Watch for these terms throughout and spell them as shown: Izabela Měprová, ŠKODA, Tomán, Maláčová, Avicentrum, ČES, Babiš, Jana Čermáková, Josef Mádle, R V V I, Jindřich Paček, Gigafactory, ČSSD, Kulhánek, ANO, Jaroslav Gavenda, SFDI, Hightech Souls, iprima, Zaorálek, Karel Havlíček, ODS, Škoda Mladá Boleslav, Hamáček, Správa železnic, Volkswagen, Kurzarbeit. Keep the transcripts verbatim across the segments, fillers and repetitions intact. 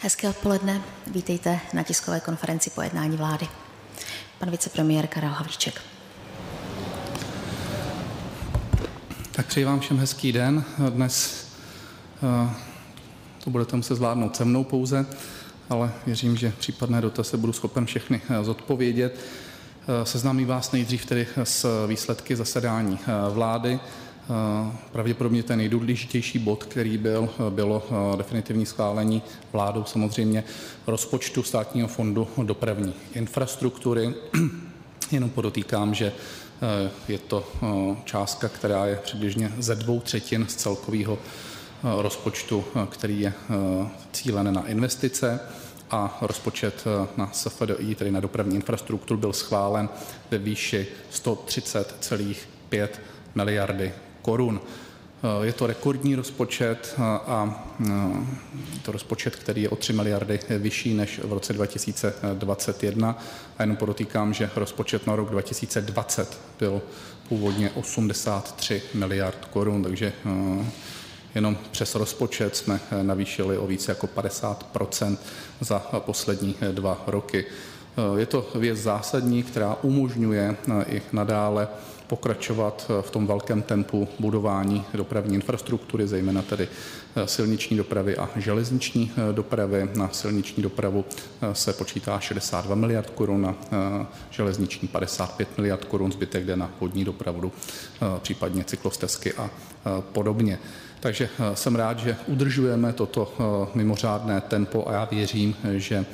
Hezké odpoledne. Vítejte na tiskové konferenci po jednání vlády. Pan vicepremiér Karel Havlíček. Tak přeji vám všem hezký den. Dnes uh, to budete muset zvládnout se mnou pouze, ale věřím, že případné dotazy budu schopen všechny uh, zodpovědět. Uh, seznámím vás nejdřív tedy s výsledky zasedání uh, vlády. Pravděpodobně ten nejdůležitější bod, který byl, bylo definitivní schválení vládou samozřejmě rozpočtu Státního fondu dopravní infrastruktury. Jenom podotýkám, že je to částka, která je přibližně ze dvou třetin z celkového rozpočtu, který je cílen na investice, a rozpočet na S F D I, tedy na dopravní infrastrukturu, byl schválen ve výši sto třicet celá pět miliardy korun. Je to rekordní rozpočet a je to rozpočet, který je o tři miliardy vyšší než v roce dva tisíce dvacet jedna. A jenom podotýkám, že rozpočet na rok dva tisíce dvacet byl původně osmdesát tři miliard korun, takže jenom přes rozpočet jsme navýšili o více jako padesát procent za poslední dva roky. Je to věc zásadní, která umožňuje i nadále pokračovat v tom velkém tempu budování dopravní infrastruktury, zejména tedy silniční dopravy a železniční dopravy. Na silniční dopravu se počítá šedesát dva miliard korun, na železniční padesát pět miliard korun, zbytek jde na vodní dopravu, případně cyklostezky a podobně. Takže jsem rád, že udržujeme toto mimořádné tempo a já věřím, že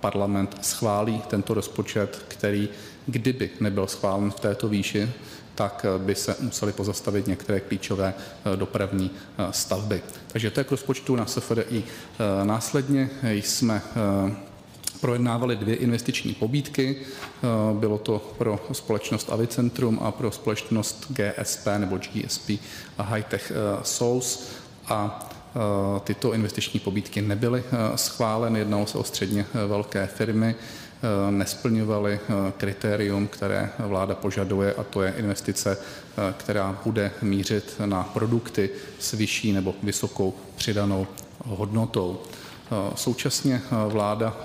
Parlament schválí tento rozpočet, který, kdyby nebyl schválen v této výši, tak by se museli pozastavit některé klíčové dopravní stavby. Takže to je k rozpočtu na S F D I. Následně jsme projednávali dvě investiční pobídky. Bylo to pro společnost Avicentrum a pro společnost G S P nebo G S P a Hightech Souls. A tyto investiční pobídky nebyly schváleny, jednalo se o středně velké firmy, nesplňovaly kritérium, které vláda požaduje, a to je investice, která bude mířit na produkty s vyšší nebo vysokou přidanou hodnotou. Současně vláda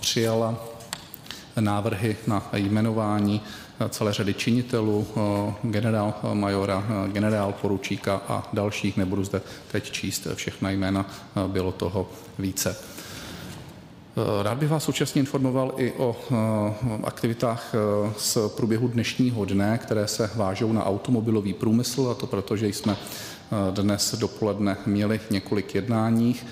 přijala návrhy na jmenování celé řady činitelů, generál majora, generál poručíka a dalších. Nebudu zde teď číst všechna jména, bylo toho více. Rád bych vás současně informoval i o aktivitách z průběhu dnešního dne, které se vážou na automobilový průmysl, a to proto, že jsme dnes dopoledne měli několik jednáních.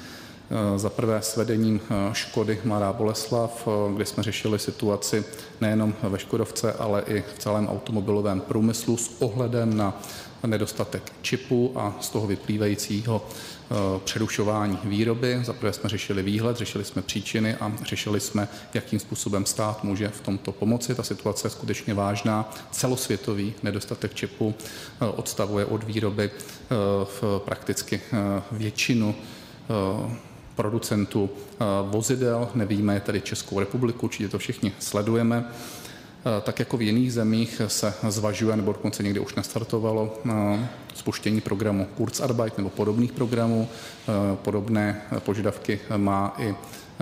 Za prvé s vedením Škody Mladá Boleslav, kde jsme řešili situaci nejenom ve Škodovce, ale i v celém automobilovém průmyslu s ohledem na nedostatek čipů a z toho vyplývajícího přerušování výroby. Za prvé jsme řešili výhled, řešili jsme příčiny a řešili jsme, jakým způsobem stát může v tomto pomoci. Ta situace je skutečně vážná. Celosvětový nedostatek čipů odstavuje od výroby v prakticky většinu producentů vozidel, nevíme tedy Českou republiku, určitě to všichni sledujeme. Tak jako v jiných zemích se zvažuje, nebo dokonce někdy už nastartovalo, spuštění programu Kurzarbeit nebo podobných programů. Podobné požadavky má i,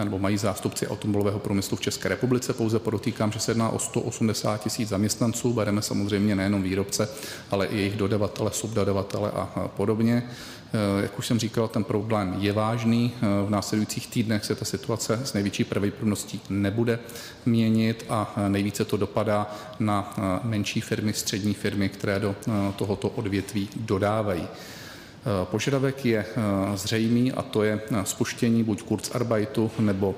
nebo mají zástupci automobilového průmyslu v České republice. Pouze podotýkám, že se jedná o sto osmdesát tisíc zaměstnanců, bereme samozřejmě nejenom výrobce, ale i jejich dodavatele, subdodavatele a podobně. Jak už jsem říkal, ten problém je vážný. V následujících týdnech se ta situace s největší pravděpodobností nebude měnit a nejvíce to dopadá na menší firmy, střední firmy, které do tohoto odvětví dodávají. Požadavek je zřejmý, a to je spuštění buď Kurzarbeitu nebo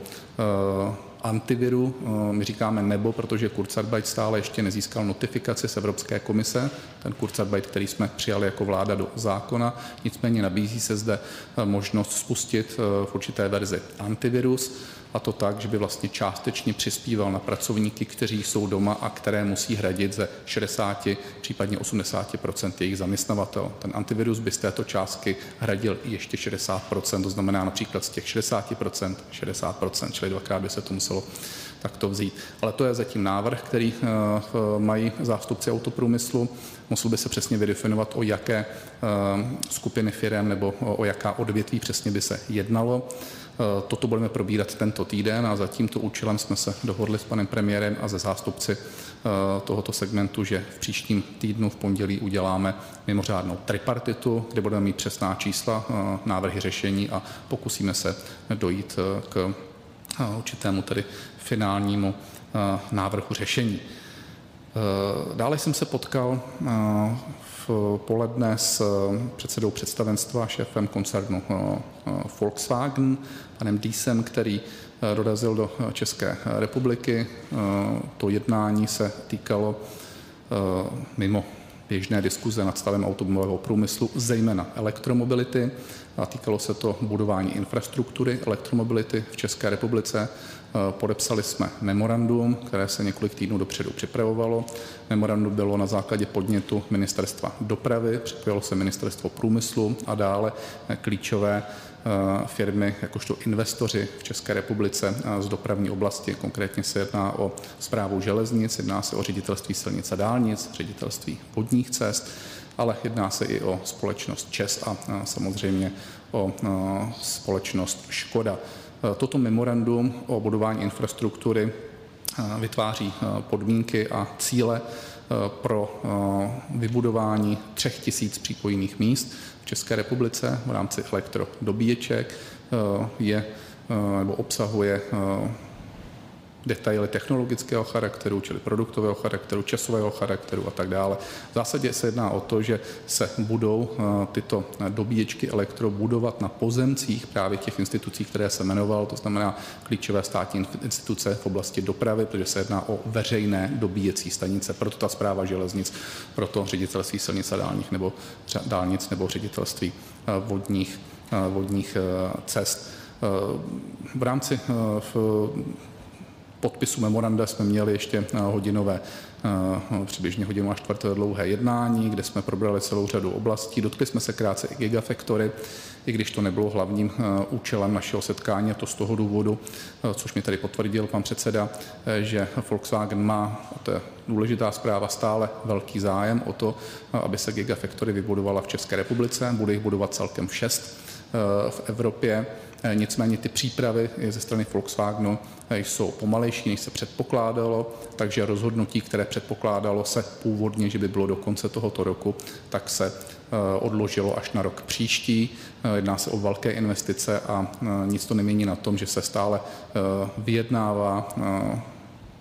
antiviru. My říkáme nebo, protože Kurzarbeit stále ještě nezískal notifikaci z Evropské komise, ten Kurzarbeit, který jsme přijali jako vláda do zákona, nicméně nabízí se zde možnost spustit v určité verzi antivirus, a to tak, že by vlastně částečně přispíval na pracovníky, kteří jsou doma a které musí hradit ze šedesát, případně osmdesát procent jejich zaměstnavatel. Ten antivirus by z této částky hradil ještě šedesát procent, to znamená například z těch šedesát procent, šedesát procent, čili dvakrát by se to muselo takto vzít. Ale to je zatím návrh, který mají zástupci autoprůmyslu. Musel by se přesně vydefinovat, o jaké skupiny firem nebo o jaká odvětví přesně by se jednalo. Toto budeme probírat tento týden a za tímto účelem jsme se dohodli s panem premiérem a se zástupci tohoto segmentu, že v příštím týdnu v pondělí uděláme mimořádnou tripartitu, kde budeme mít přesná čísla, návrhy řešení a pokusíme se dojít k určitému tedy finálnímu návrhu řešení. Dále jsem se potkal v poledne s předsedou představenstva, šéfem koncernu Volkswagen, panem Diesem, který dorazil do České republiky. To jednání se týkalo mimo běžné diskuze nad stavem automobilového průmyslu, zejména elektromobility. A týkalo se to budování infrastruktury elektromobility v České republice. Podepsali jsme memorandum, které se několik týdnů dopředu připravovalo. Memorandum bylo na základě podnětu Ministerstva dopravy, připojilo se Ministerstvo průmyslu a dále klíčové firmy, jakožto investoři v České republice z dopravní oblasti. Konkrétně se jedná o Správu železnic, jedná se o Ředitelství silnic a dálnic, Ředitelství vodních cest, ale jedná se i o společnost ČES a samozřejmě o společnost ŠKODA. Toto memorandum o budování infrastruktury vytváří podmínky a cíle pro vybudování třech tisíc přípojných míst v České republice v rámci elektrodobíječek. Je nebo obsahuje detaily technologického charakteru, čili produktového charakteru, časového charakteru a tak dále. V zásadě se jedná o to, že se budou tyto dobíječky elektro budovat na pozemcích právě těch institucí, které se jmenoval, to znamená klíčové státní instituce v oblasti dopravy, protože se jedná o veřejné dobíjecí stanice, proto ta Správa železnic, proto Ředitelství silnic a dálnic nebo, dálnic, nebo Ředitelství vodních, vodních cest. V rámci v, podpisu memoranda jsme měli ještě hodinové, přibližně hodinu a čtvrt dlouhé jednání, kde jsme probrali celou řadu oblastí. Dotkli jsme se krátce i Gigafactory, i když to nebylo hlavním účelem našeho setkání, a to z toho důvodu, což mi tady potvrdil pan předseda, že Volkswagen má, a to je důležitá zpráva, stále velký zájem o to, aby se Gigafactory vybudovala v České republice. Bude jich budovat celkem šest v Evropě. Nicméně ty přípravy ze strany Volkswagenu jsou pomalejší, než se předpokládalo, takže rozhodnutí, které předpokládalo se původně, že by bylo do konce tohoto roku, tak se odložilo až na rok příští. Jedná se o velké investice a nic to nemění na tom, že se stále vyjednává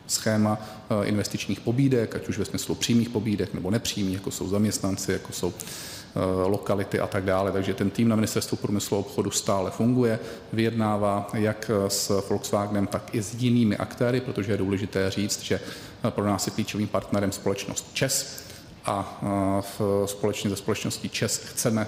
schéma investičních pobídek, ať už ve smyslu přímých pobídek nebo nepřímých, jako jsou zaměstnanci, jako jsou lokality a tak dále. Takže ten tým na Ministerstvu průmyslu a obchodu stále funguje, vyjednává jak s Volkswagenem, tak i s jinými aktéry, protože je důležité říct, že pro nás je klíčovým partnerem společnost ČES a společně se společností ČES chceme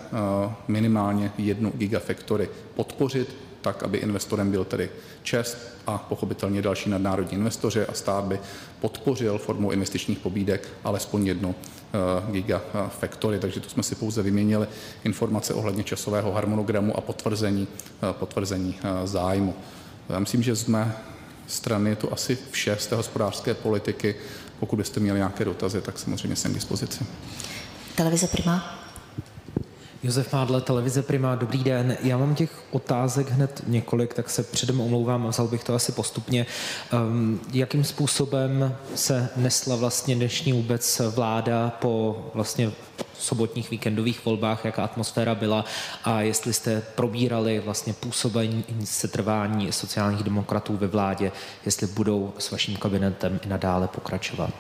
minimálně jednu gigafactory podpořit, tak, aby investorem byl tedy ČES a pochopitelně další nadnárodní investoři a stát by podpořil formou investičních pobídek alespoň jednu gigafactory. Takže to jsme si pouze vyměnili informace ohledně časového harmonogramu a potvrzení, potvrzení zájmu. Já myslím, že z mé strany je to asi vše z té hospodářské politiky. Pokud byste měli nějaké dotazy, tak samozřejmě jsem k dispozici. Televize Prima. Josef Mádle, Televize Prima, dobrý den. Já mám těch otázek hned několik, tak se předem omlouvám, vzal bych to asi postupně. Um, jakým způsobem se nesla vlastně dnešní vůbec vláda po vlastně sobotních víkendových volbách, jaká atmosféra byla a jestli jste probírali vlastně působení setrvání sociálních demokratů ve vládě, jestli budou s vaším kabinetem i nadále pokračovat?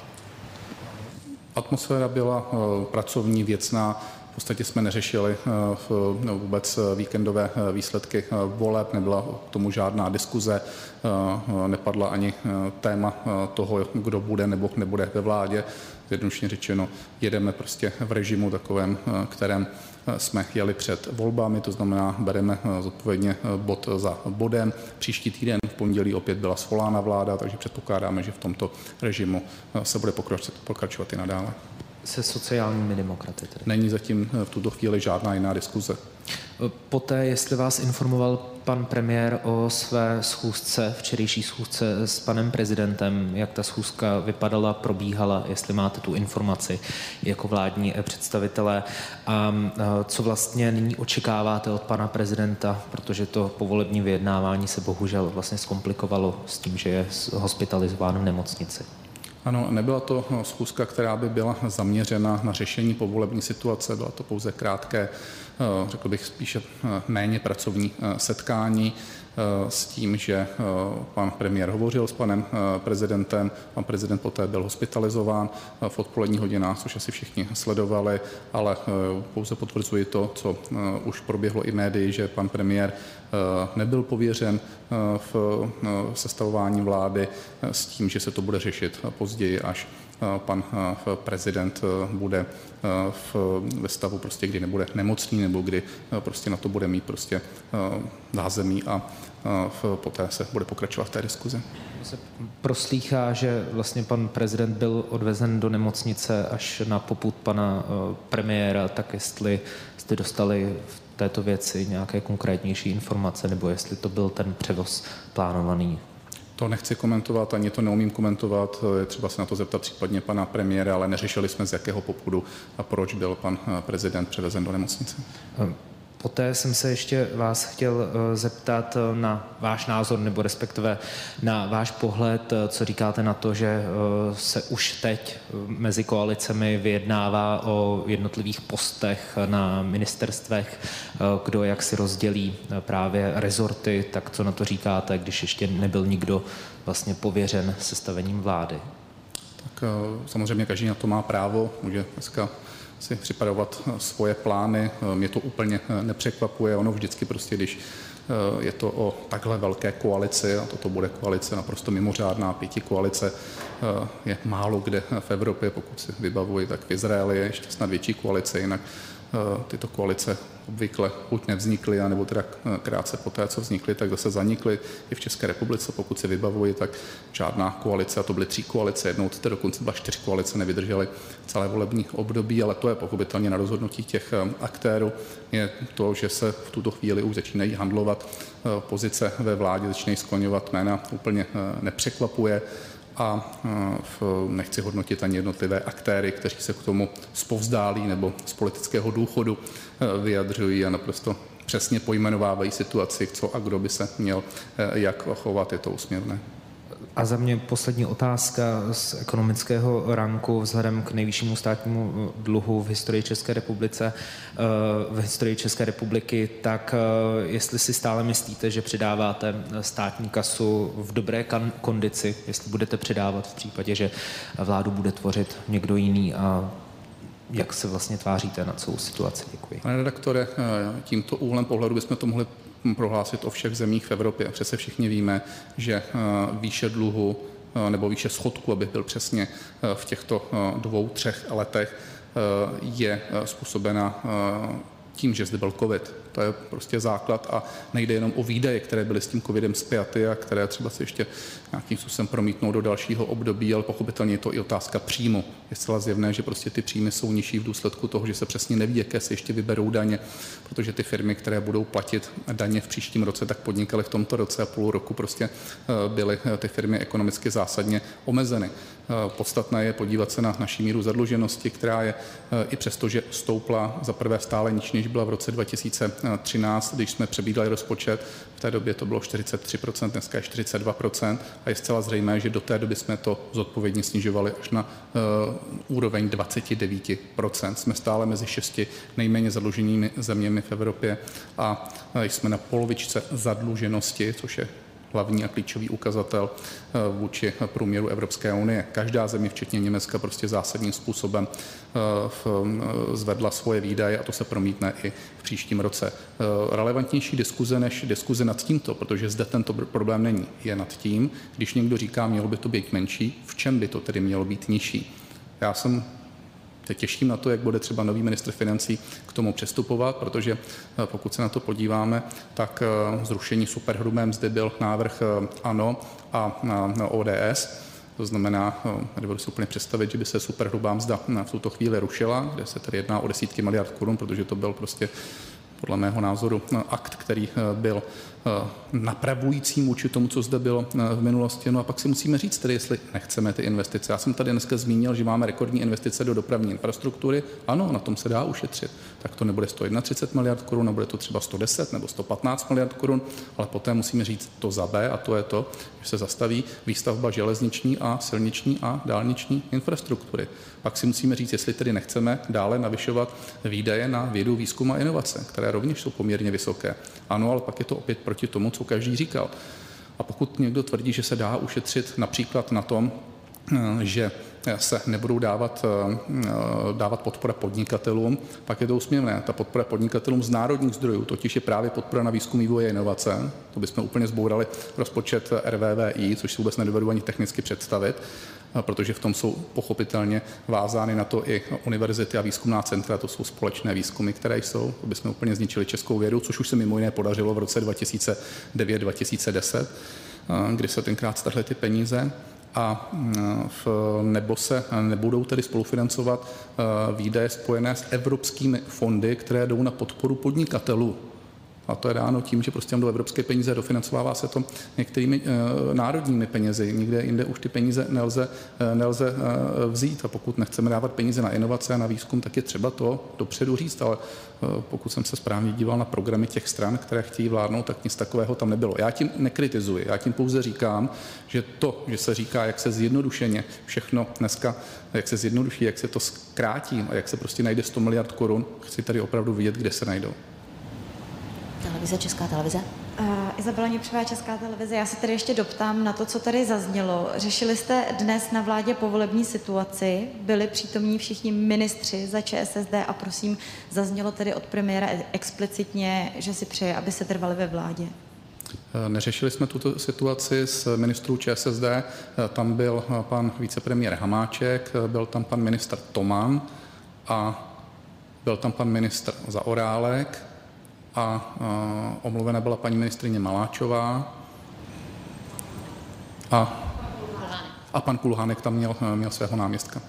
Atmosféra byla pracovní, věcná. V podstatě jsme neřešili vůbec víkendové výsledky voleb, nebyla k tomu žádná diskuze, nepadla ani téma toho, kdo bude nebo nebude ve vládě. Jednoduše řečeno, jedeme prostě v režimu takovém, kterém jsme jeli před volbami, to znamená, bereme zodpovědně bod za bodem. Příští týden v pondělí opět byla svolána vláda, takže předpokládáme, že v tomto režimu se bude pokračovat i nadále. Se sociálními demokraty tedy. Není zatím v tuto chvíli žádná jiná diskuze. Poté, jestli vás informoval pan premiér o své schůzce, včerejší schůzce s panem prezidentem, jak ta schůzka vypadala, probíhala, jestli máte tu informaci jako vládní představitelé a co vlastně nyní očekáváte od pana prezidenta, protože to povolební vyjednávání se bohužel vlastně zkomplikovalo s tím, že je hospitalizován v nemocnici. Ano, nebyla to schůzka, která by byla zaměřena na řešení povolební situace, byla to pouze krátké, řekl bych spíše méně pracovní setkání s tím, že pan premiér hovořil s panem prezidentem, pan prezident poté byl hospitalizován v odpoledních hodinách, což asi všichni sledovali, ale pouze potvrzuji to, co už proběhlo i médii, že pan premiér nebyl pověřen v sestavování vlády s tím, že se to bude řešit později, až pan prezident bude ve stavu, prostě, kdy nebude nemocný nebo kdy prostě na to bude mít prostě zázemí a poté se bude pokračovat v té diskuzi. Se proslýchá, že vlastně pan prezident byl odvezen do nemocnice až na popud pana premiéra, tak jestli jste dostali v této věci nějaké konkrétnější informace nebo jestli to byl ten převoz plánovaný. To nechci komentovat, ani to neumím komentovat, je třeba se na to zeptat případně pana premiéra, ale neřešili jsme z jakého popudu a proč byl pan prezident převezen do nemocnice. Poté jsem se ještě vás chtěl zeptat na váš názor nebo respektive na váš pohled, co říkáte na to, že se už teď mezi koalicemi vyjednává o jednotlivých postech na ministerstvech, kdo jak si rozdělí právě rezorty, tak co na to říkáte, když ještě nebyl nikdo vlastně pověřen sestavením vlády? Tak samozřejmě každý na to má právo, může dneska si připravovat svoje plány. Mě to úplně nepřekvapuje. Ono vždycky prostě, když je to o takhle velké koalici, a toto bude koalice naprosto mimořádná, pěti koalice je málo kde v Evropě, pokud si vybavuji, tak v Izraeli je ještě snad větší koalice, jinak tyto koalice obvykle buď nevznikly, anebo teda krátce poté, co vznikly, tak zase zanikly. I v České republice, pokud si vybavuji, tak žádná koalice, a to byly tři koalice, jednou to dokonce byla čtyři koalice, nevydržely celé volební období, ale to je pochopitelně na rozhodnutí těch aktérů. Je to, že se v tuto chvíli už začínají handlovat pozice ve vládě, začínají skloňovat jména, úplně nepřekvapuje. A nechci hodnotit ani jednotlivé aktéry, kteří se k tomu zpovzdálí nebo z politického důchodu vyjadřují a naprosto přesně pojmenovávají situaci, co a kdo by se měl jak chovat, je to úsměvné. A za mě poslední otázka z ekonomického ranku vzhledem k nejvyššímu státnímu dluhu v historii České republice, v historii České republiky, tak jestli si stále myslíte, že přidáváte státní kasu v dobré kondici, jestli budete přidávat v případě, že vládu bude tvořit někdo jiný a jak se vlastně tváříte na celou situaci? Děkuji. Pane redaktore, tímto úhlem pohledu bychom to mohli prohlásit o všech zemích v Evropě. Přece všichni víme, že výše dluhu nebo výše schodku, abych byl přesně, v těchto dvou, třech letech je způsobena tím, že zde byl covid. To je prostě základ a nejde jenom o výdaje, které byly s tím covidem spjaty a které třeba se ještě nějakým způsobem promítnou do dalšího období, ale pochopitelně je to i otázka příjmu. Je zcela zjevné, že prostě ty příjmy jsou nižší v důsledku toho, že se přesně neví, jaké se ještě vyberou daně, protože ty firmy, které budou platit daně v příštím roce, tak podnikaly v tomto roce a půl roku prostě byly ty firmy ekonomicky zásadně omezeny. Podstatné je podívat se na naši míru zadluženosti, která je i přesto, že stoupla za prvé stále níž, než byla v roce dva tisíce třináct, když jsme přebídali rozpočet, v té době to bylo čtyřicet tři procent, dneska je čtyřicet dva procent a je zcela zřejmé, že do té doby jsme to zodpovědně snižovali až na uh, úroveň dvacet devět procent. Jsme stále mezi šesti nejméně zadluženými zeměmi v Evropě a jsme na polovičce zadluženosti, což je hlavní a klíčový ukazatel vůči průměru Evropské unie. Každá země, včetně Německa, prostě zásadním způsobem zvedla svoje výdaje a to se promítne i v příštím roce. Relevantnější diskuze než diskuze nad tímto, protože zde tento problém není. Je nad tím, když někdo říká, mělo by to být menší, v čem by to tedy mělo být nižší. Já jsem se těším na to, jak bude třeba nový ministr financí k tomu přistupovat, protože pokud se na to podíváme, tak zrušení superhrubé mzdy byl návrh ANO a O D S. To znamená, nebudu si úplně představit, že by se superhrubá mzda v tuto chvíli rušila, kde se tedy jedná o desítky miliard korun, protože to byl prostě podle mého názoru akt, který byl napravujícím vůči tomu, co zde bylo v minulosti. No a pak si musíme říct tedy, jestli nechceme ty investice. Já jsem tady dneska zmínil, že máme rekordní investice do dopravní infrastruktury. Ano, na tom se dá ušetřit. Tak to nebude sto třicet jedna miliard korun, nebude to třeba sto deset nebo sto patnáct miliard korun, ale poté musíme říct to za B, a to je to, že se zastaví výstavba železniční a silniční a dálniční infrastruktury. Pak si musíme říct, jestli tedy nechceme dále navyšovat výdaje na vědu, výzkum a inovace, které rovněž jsou poměrně vysoké. Ano, ale pak je to opět proti tomu, co každý říkal. A pokud někdo tvrdí, že se dá ušetřit například na tom, že se nebudou dávat, dávat podpora podnikatelům, pak je to úsměvné. Ta podpora podnikatelům z národních zdrojů, totiž je právě podpora na výzkum, vývoj a inovace. To bychom úplně zbourali rozpočet R V V I, což si vůbec nedovedu ani technicky představit, protože v tom jsou pochopitelně vázány na to i univerzity a výzkumná centra, to jsou společné výzkumy, které jsou, to bychom úplně zničili českou vědu, což už se mimo jiné podařilo v roce dva tisíce devět dva tisíce deset, kdy se tenkrát stáhly ty peníze. A v, nebo se nebudou tedy spolufinancovat výdaje spojené s evropskými fondy, které jdou na podporu podnikatelů. A to je dáno tím, že prostě do evropské peníze dofinancovává se to některými e, národními penězi. Nikde jinde už ty peníze nelze, e, nelze e, vzít. A pokud nechceme dávat peníze na inovace a na výzkum, tak je třeba to dopředu říct. Ale e, pokud jsem se správně díval na programy těch stran, které chtějí vládnout, tak nic takového tam nebylo. Já tím nekritizuji, já tím pouze říkám, že to, že se říká, jak se zjednodušeně všechno dneska, jak se zjednoduší, jak se to zkrátí a jak se prostě najde sto miliard korun, chci tady opravdu vidět, kde se najdou. Televize, Česká televize. Uh, Izabela Měprová, Česká televize. Já se tady ještě doptám na to, co tady zaznělo. Řešili jste dnes na vládě povolební situaci, byli přítomní všichni ministři za ČSSD a prosím, zaznělo tedy od premiéra explicitně, že si přeje, aby se trvali ve vládě. Neřešili jsme tuto situaci s ministrů ČSSD. Tam byl pan vicepremiér Hamáček, byl tam pan ministr Tomán a byl tam pan ministr Zaorálek. A uh, omluvena byla paní ministryně Maláčová a, a pan Kulhánek tam měl, měl svého náměstka.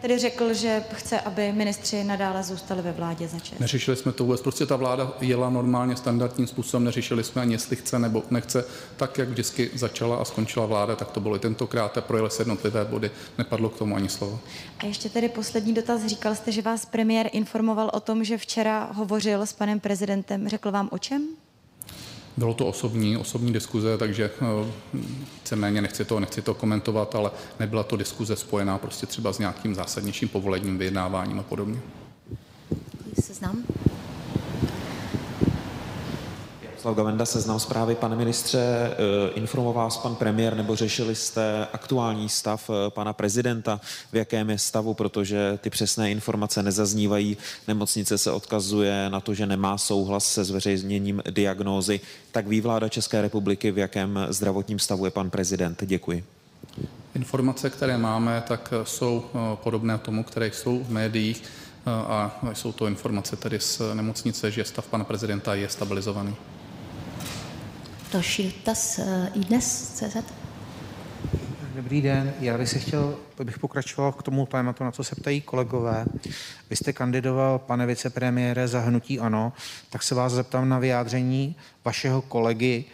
Tedy řekl, že chce, aby ministři nadále zůstali ve vládě za ČES. Neřešili jsme to vůbec. Prostě ta vláda jela normálně standardním způsobem, neřešili jsme ani jestli chce nebo nechce. Tak, jak vždycky začala a skončila vláda, tak to bylo i tentokrát a projeli se jednotlivé body. Nepadlo k tomu ani slovo. A ještě tedy poslední dotaz. Říkal jste, že vás premiér informoval o tom, že včera hovořil s panem prezidentem. Řekl vám o čem? Bylo to osobní, osobní diskuze, takže víceméně nechci to, nechci to komentovat, ale nebyla to diskuze spojená prostě třeba s nějakým zásadnějším povolením, vyjednáváním a podobně. Seznam. Jaroslav Gavenda, Seznam Zprávy. Pane ministře, informoval vás pan premiér nebo řešili jste aktuální stav pana prezidenta, v jakém je stavu, protože ty přesné informace nezaznívají. Nemocnice se odkazuje na to, že nemá souhlas se zveřejněním diagnózy. Tak ví vláda České republiky, v jakém zdravotním stavu je pan prezident? Děkuji. Informace, které máme, tak jsou podobné tomu, které jsou v médiích. A jsou to informace tedy z nemocnice, že stav pana prezidenta je stabilizovaný. Další dotaz i dnes tečka cé zet. Dobrý den, já bych se chtěl, bych pokračoval k tomu tématu, na co se ptají kolegové. Vy jste kandidoval, pane vicepremiére, za hnutí ANO, tak se vás zeptám na vyjádření vašeho kolegy,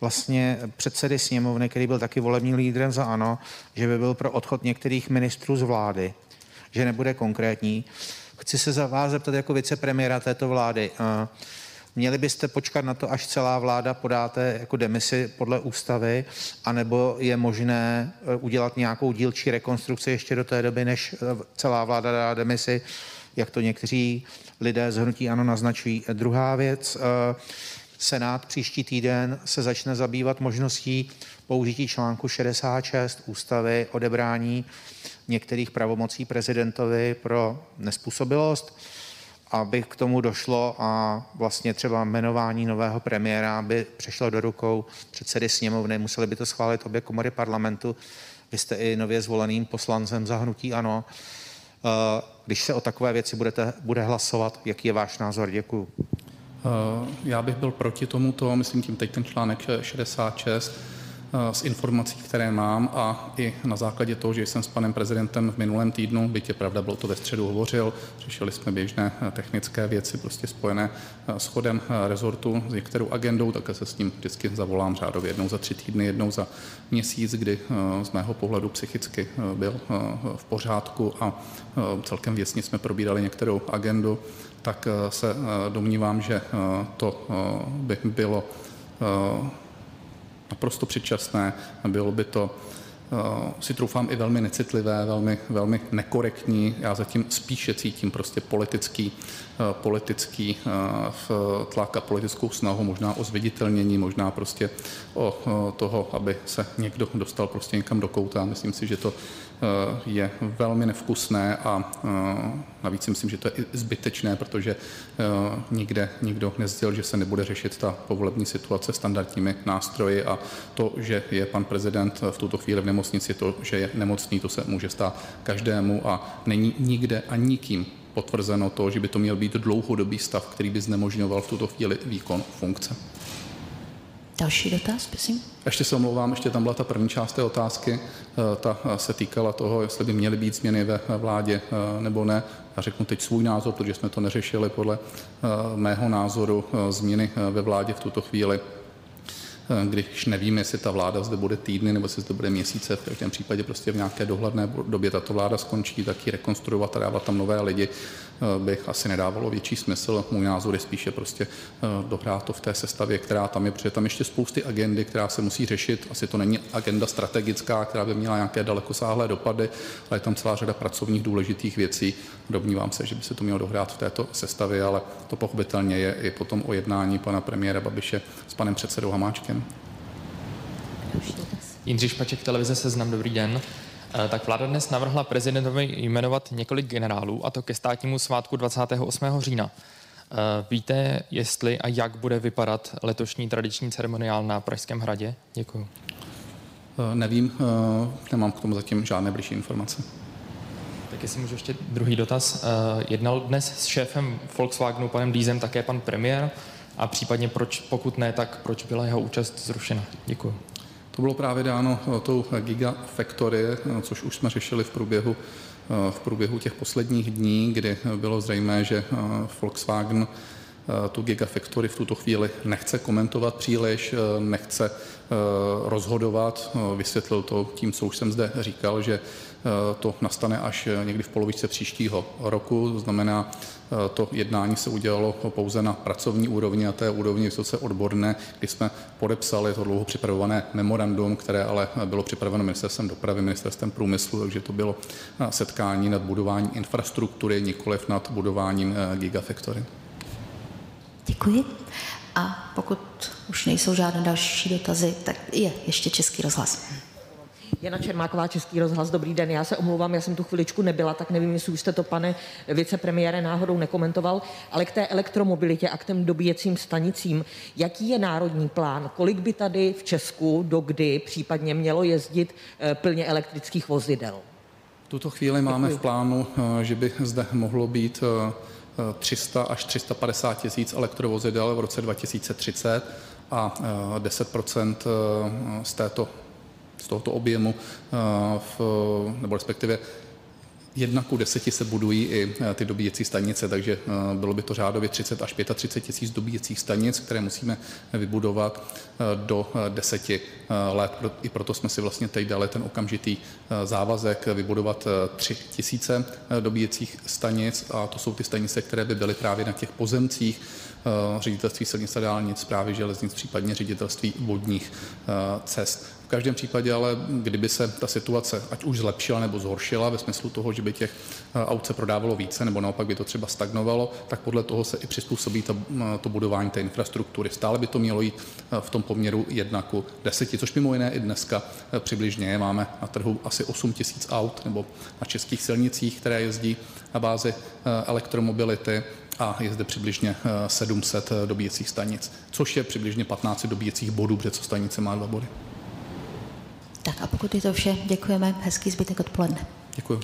vlastně předsedy sněmovny, který byl taky volebním lídrem za ANO, že by byl pro odchod některých ministrů z vlády, že nebude konkrétní. Chci se za vás zeptat jako vicepremiéra této vlády, měli byste počkat na to, až celá vláda podáte jako demisi podle ústavy, anebo je možné udělat nějakou dílčí rekonstrukci ještě do té doby, než celá vláda dá demisi, jak to někteří lidé z hnutí ANO naznačují. Druhá věc, Senát příští týden se začne zabývat možností použití článku šedesát šest ústavy, odebrání některých pravomocí prezidentovi pro nespůsobilost, aby k tomu došlo a vlastně třeba jmenování nového premiéra, aby přešlo do rukou předsedy sněmovny, museli by to schválit obě komory parlamentu. Vy jste i nově zvoleným poslancem za hnutí ANO. Když se o takové věci budete, bude hlasovat, jaký je váš názor? Děkuju. Já bych byl proti tomuto, myslím tím teď ten článek šedesát šest, z informací, které mám, a i na základě toho, že jsem s panem prezidentem v minulém týdnu, byť je pravda, bylo to ve středu, hovořil, řešili jsme běžné technické věci, prostě spojené s chodem rezortu, s některou agendou, také se s ním vždycky zavolám řádově jednou za tři týdny, jednou za měsíc, kdy z mého pohledu psychicky byl v pořádku a celkem věcně jsme probírali některou agendu, tak se domnívám, že to by bylo naprosto předčasné, bylo by to, si troufám, i velmi necitlivé, velmi, velmi nekorektní. Já zatím spíše cítím prostě politický, politický tlak a politickou snahu, možná o zviditelnění, možná prostě o toho, aby se někdo dostal prostě někam do kouta. Myslím si, že to je velmi nevkusné a navíc si myslím, že to je zbytečné, protože nikde nikdo nezdělil, že se nebude řešit ta povolební situace standardními nástroji, a to, že je pan prezident v tuto chvíli v nemocnici, to, že je nemocný, to se může stát každému a není nikde a nikým potvrzeno to, že by to měl být dlouhodobý stav, který by znemožňoval v tuto chvíli výkon funkce. Další dotaz, prosím. Ještě se omlouvám, ještě tam byla ta první část té otázky, ta se týkala toho, jestli by měly být změny ve vládě nebo ne. Já řeknu teď svůj názor, protože jsme to neřešili. Podle mého názoru změny ve vládě v tuto chvíli, když nevíme, jestli ta vláda zde bude týdny nebo jestli zde bude měsíce, v každém případě prostě v nějaké dohledné době tato vláda skončí, tak ji rekonstruovat a dávat tam nové lidi by asi nedávalo větší smysl. Můj názor je spíše prostě dohrát to v té sestavě, která tam je, protože tam ještě spousty agendy, která se musí řešit. Asi to není agenda strategická, která by měla nějaké dalekosáhlé dopady, ale je tam celá řada pracovních důležitých věcí. Domnívám se, že by se to mělo dohrát v této sestavě, ale to pochopitelně je i potom o jednání pana premiéra Babiše s panem předsedou Hamáčkem. Jindřich Paček, televize Seznam, dobrý den. Tak vláda dnes navrhla prezidentovi jmenovat několik generálů, a to ke státnímu svátku dvacátého osmého října. Víte, jestli a jak bude vypadat letošní tradiční ceremoniál na Pražském hradě? Děkuju. Nevím, nemám k tomu zatím žádné blížší informace. Tak jestli můžu ještě druhý dotaz. Jednal dnes s šéfem Volkswagenu, panem Dízem, také pan premiér? A případně proč, pokud ne, tak proč byla jeho účast zrušena? Děkuju. To bylo právě dáno tou Gigafactory, což už jsme řešili v průběhu, v průběhu těch posledních dní, kdy bylo zřejmé, že Volkswagen tu Gigafactory v tuto chvíli nechce komentovat příliš, nechce rozhodovat. Vysvětlil to tím, co už jsem zde říkal, že to nastane až někdy v polovičce příštího roku. To znamená, to jednání se udělalo pouze na pracovní úrovni a té úrovni vysoce odborné, kdy jsme podepsali to dlouho připravované memorandum, které ale bylo připraveno ministerstvem dopravy, ministerstvem průmyslu, takže to bylo setkání nad budováním infrastruktury, nikoliv nad budováním Gigafactory. Děkuji. A pokud už nejsou žádné další dotazy, tak je ještě Český rozhlas. Jana Čermáková, Český rozhlas, dobrý den. Já se omlouvám, já jsem tu chviličku nebyla, tak nevím, jestli už jste to, pane vicepremiére, náhodou nekomentoval, ale k té elektromobilitě a k těm dobíjecím stanicím. Jaký je národní plán? Kolik by tady v Česku dokdy případně mělo jezdit plně elektrických vozidel? V tuto chvíli máme Děkuji. v plánu, že by zde mohlo být tři sta až tři sta padesát tisíc elektrovozidel v roce dva tisíce třicet a deset procent z, této, z tohoto objemu, v, nebo respektive jedna ku deseti se budují i ty dobíjecí stanice, takže bylo by to řádově třicet až třicet pět tisíc dobíjecích stanic, které musíme vybudovat do deseti let. I proto jsme si vlastně teď dali ten okamžitý závazek vybudovat tři tisíce dobíjecích stanic, a to jsou ty stanice, které by byly právě na těch pozemcích Ředitelství silnic a dálnic, Správy železnic, případně Ředitelství vodních cest. V každém případě ale, kdyby se ta situace ať už zlepšila nebo zhoršila ve smyslu toho, že by těch aut se prodávalo více nebo naopak by to třeba stagnovalo, tak podle toho se i přizpůsobí to, to budování té infrastruktury. Stále by to mělo jít v tom poměru jedna ku deseti, což mimo jiné i dneska přibližně máme na trhu asi osm tisíc aut nebo na českých silnicích, které jezdí na bázi elektromobility, a je zde přibližně sedm set dobíjecích stanic, což je přibližně patnáct dobíjecích bodů, protože co stanice má dva body. Tak a pokud je to vše, děkujeme. Hezký zbytek odpoledne. Děkuji.